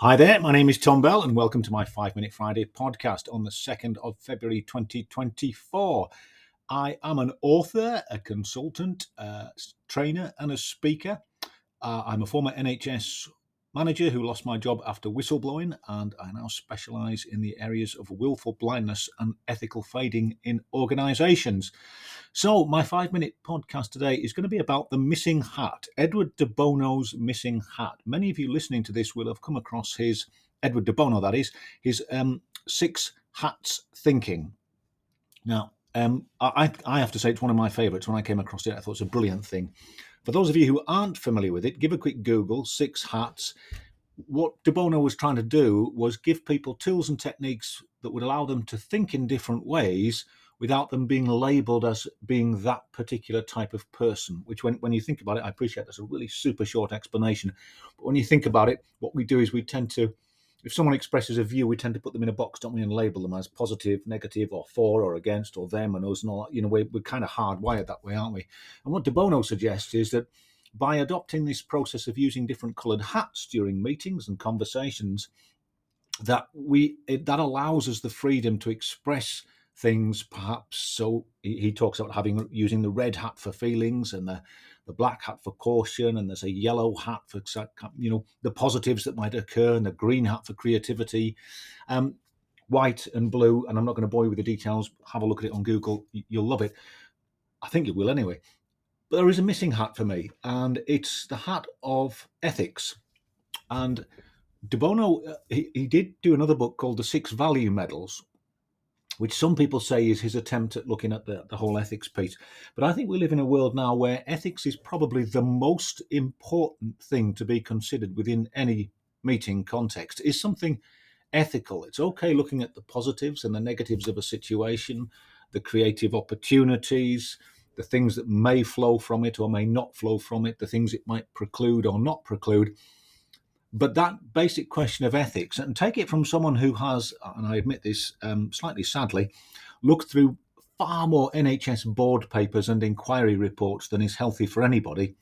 Hi there, my name is Tom Bell and welcome to my 5 Minute Friday podcast on the 2nd of February 2024. I am an author, a consultant, a trainer and a speaker. I'm a former NHS manager who lost my job after whistleblowing, and I now specialise in the areas of willful blindness and ethical fading in organisations. So my 5 minute podcast today is going to be about the missing hat, Edward de Bono's missing hat. Many of you listening to this will have come across his, Edward de Bono that is, his Six Hats Thinking. Now, I have to say it's one of my favourites. When I came across it, I thought it's a brilliant thing. For those of you who aren't familiar with it, give a quick Google, Six Hats. What de Bono was trying to do was give people tools and techniques that would allow them to think in different ways without them being labelled as being that particular type of person, which when you think about it, I appreciate that's a really super short explanation. But when you think about it, what we do is we tend to, if someone expresses a view, we tend to put them in a box, don't we, and label them as positive, negative, or for or against, or them and us and all that. You know, we're kind of hardwired that way, aren't we? And what de Bono suggests is that by adopting this process of using different coloured hats during meetings and conversations, that that allows us the freedom to express things, perhaps. So he talks about using the red hat for feelings and the black hat for caution, and there's a yellow hat for, you know, the positives that might occur, and the green hat for creativity, white and blue, and I'm not going to bore you with the details. Have a look at it on Google, you'll love it. I think you will anyway. But there is a missing hat for me, and it's the hat of ethics. And de Bono, he did do another book called The Six Value Medals, which some people say is his attempt at looking at the whole ethics piece. But I think we live in a world now where ethics is probably the most important thing to be considered within any meeting context. Is something ethical? It's okay looking at the positives and the negatives of a situation, the creative opportunities, the things that may flow from it or may not flow from it, the things it might preclude or not preclude. But that basic question of ethics, and take it from someone who has, and I admit this slightly sadly, looked through far more NHS board papers and inquiry reports than is healthy for anybody,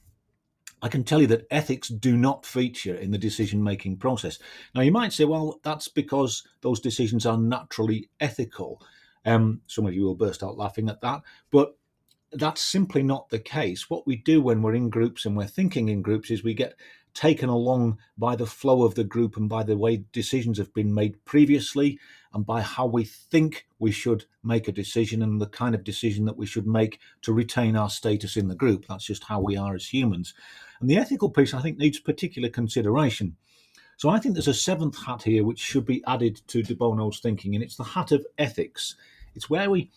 I can tell you that ethics do not feature in the decision-making process. Now, you might say, well, that's because those decisions are naturally ethical. Some of you will burst out laughing at that, but that's simply not the case. What we do when we're in groups and we're thinking in groups is we get taken along by the flow of the group and by the way decisions have been made previously and by how we think we should make a decision and the kind of decision that we should make to retain our status in the group. That's just how we are as humans. And the ethical piece, I think, needs particular consideration. So I think there's a seventh hat here which should be added to de Bono's thinking, and it's the hat of ethics. It's where we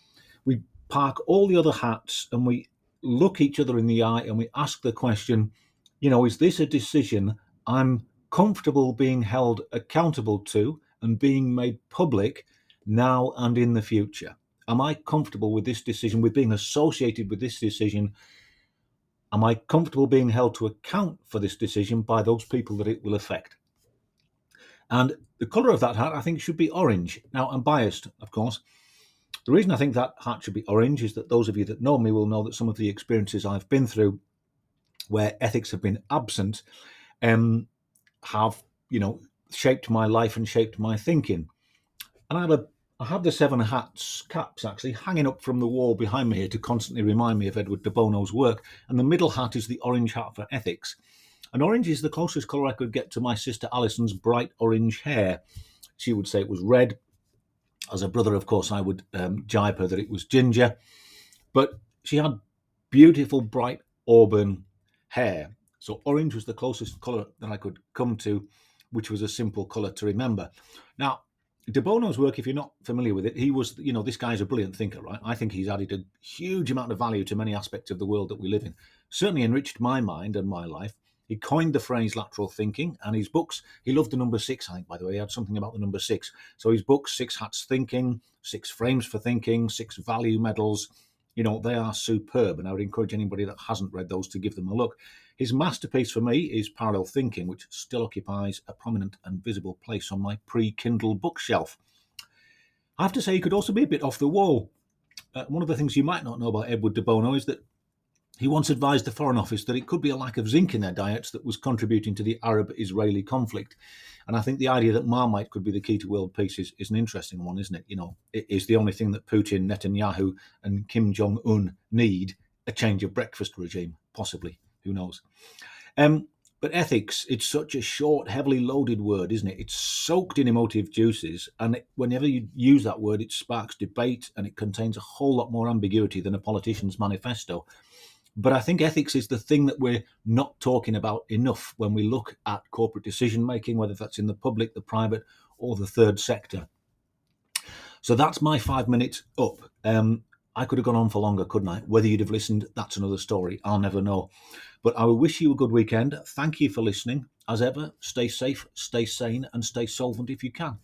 park all the other hats and we look each other in the eye and we ask the question, you know, is this a decision I'm comfortable being held accountable to and being made public now and in the future? Am I comfortable with this decision, with being associated with this decision? Am I comfortable being held to account for this decision by those people that it will affect? And the colour of that hat, I think, should be orange. Now, I'm biased, of course. The reason I think that hat should be orange is that those of you that know me will know that some of the experiences I've been through where ethics have been absent, have, you know, shaped my life and shaped my thinking. And I have the seven hats caps actually hanging up from the wall behind me here to constantly remind me of Edward de Bono's work. And the middle hat is the orange hat for ethics. And orange is the closest colour I could get to my sister Alison's bright orange hair. She would say it was red. As a brother, of course, I would jibe her that it was ginger. But she had beautiful, bright auburn hair. So orange was the closest colour that I could come to, which was a simple colour to remember. Now, de Bono's work, if you're not familiar with it, he was, you know, this guy's a brilliant thinker, right? I think he's added a huge amount of value to many aspects of the world that we live in. Certainly enriched my mind and my life. He coined the phrase lateral thinking, and his books, he loved the number six, I think, by the way. He had something about the number six. So his books, Six Hats Thinking, Six Frames for Thinking, Six Value Medals, you know, they are superb, and I would encourage anybody that hasn't read those to give them a look. His masterpiece for me is Parallel Thinking, which still occupies a prominent and visible place on my pre-Kindle bookshelf. I have to say, he could also be a bit off the wall. One of the things you might not know about Edward de Bono is that He once advised the Foreign Office that it could be a lack of zinc in their diets that was contributing to the Arab-Israeli conflict. And I think the idea that Marmite could be the key to world peace is an interesting one, isn't it? You know, it is the only thing that Putin, Netanyahu and Kim Jong-un need, a change of breakfast regime, possibly. Who knows? But ethics, it's such a short, heavily loaded word, isn't it? It's soaked in emotive juices. And whenever you use that word, it sparks debate and it contains a whole lot more ambiguity than a politician's manifesto. But I think ethics is the thing that we're not talking about enough when we look at corporate decision making, whether that's in the public, the private or the third sector. So that's my 5 minutes up. I could have gone on for longer, couldn't I? Whether you'd have listened, that's another story. I'll never know. But I will wish you a good weekend. Thank you for listening. As ever, stay safe, stay sane, and stay solvent if you can.